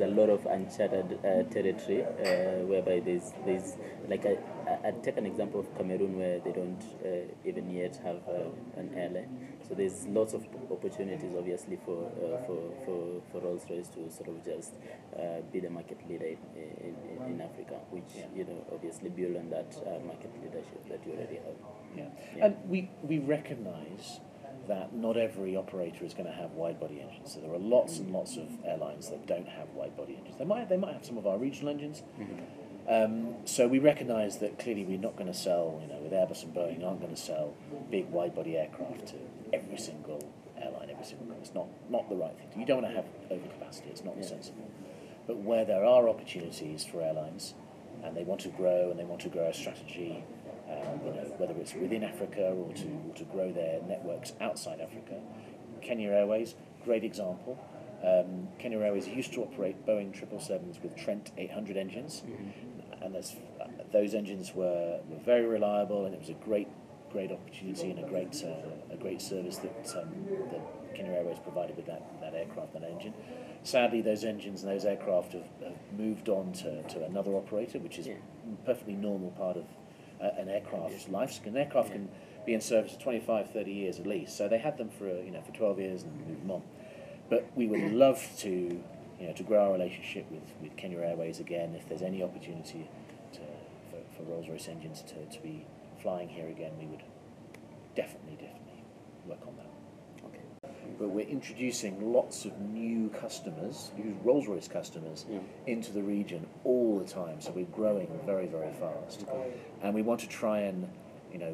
there's a lot of uncharted territory whereby there's like I'd take an example of Cameroon where they don't even yet have an airline. So there's lots of opportunities, obviously, for Rolls Royce to sort of just be the market leader in Africa, which you know obviously build on that market leadership that you already have. Yeah, yeah. And we recognise that not every operator is going to have wide-body engines. So there are lots and lots of airlines that don't have wide-body engines. They might have some of our regional engines. So we recognise that clearly we're not going to sell, you know, with Airbus and Boeing, aren't going to sell big wide-body aircraft to every single airline, every single company. It's not the right thing. You don't want to have overcapacity. It's not sensible. But where there are opportunities for airlines and they want to grow a strategy, you know, whether it's within Africa or to grow their networks outside Africa. Kenya Airways, great example. Kenya Airways used to operate Boeing 777s with Trent 800 engines, and those engines were very reliable, and it was a great opportunity and a great service that Kenya Airways provided with that aircraft and engine. Sadly, those engines and those aircraft have moved on to another operator, which is a perfectly normal part of an aircraft's life. An aircraft can be in service for 25, 30 years at least. So they had them for for 12 years and moved them on. But we would love to grow our relationship with Kenya Airways again if there's any opportunity for Rolls-Royce engines to be flying here again. We would definitely work on that. Okay. But we're introducing lots of new customers, new Rolls-Royce customers, into the region all the time. So we're growing very, very fast, and we want to try and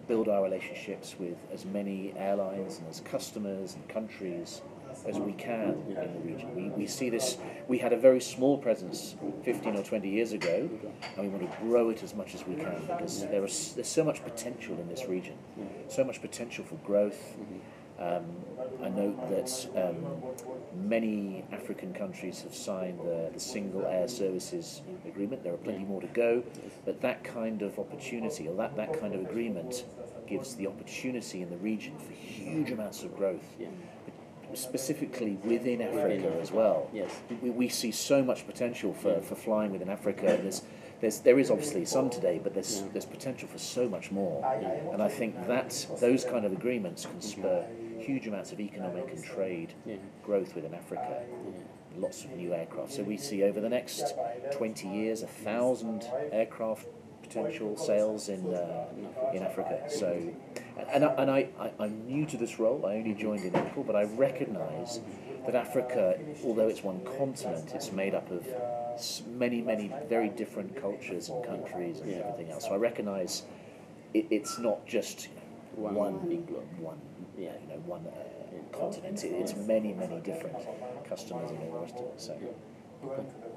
build our relationships with as many airlines and as customers and countries as we can in the region. We see this. We had a very small presence 15 or 20 years ago, and we want to grow it as much as we can, because there's so much potential in this region, so much potential for growth. I note that many African countries have signed the Single Air Services Agreement. There are plenty more to go, but that kind of opportunity, or that kind of agreement, gives the opportunity in the region for huge amounts of growth. Specifically within Africa as well. Yes. We see so much potential for flying within Africa. There is obviously some today, but there's potential for so much more. And I think that those kind of agreements can spur huge amounts of economic and trade growth within Africa. Lots of new aircraft. So we see over the next 20 years 1,000 aircraft potential sales in Africa. So, and I'm new to this role. I only joined in April, but I recognise that Africa, although it's one continent, it's made up of many very different cultures and countries and everything else. So I recognise it's not just one continent. It's many different customers and all the rest of it. So. Okay.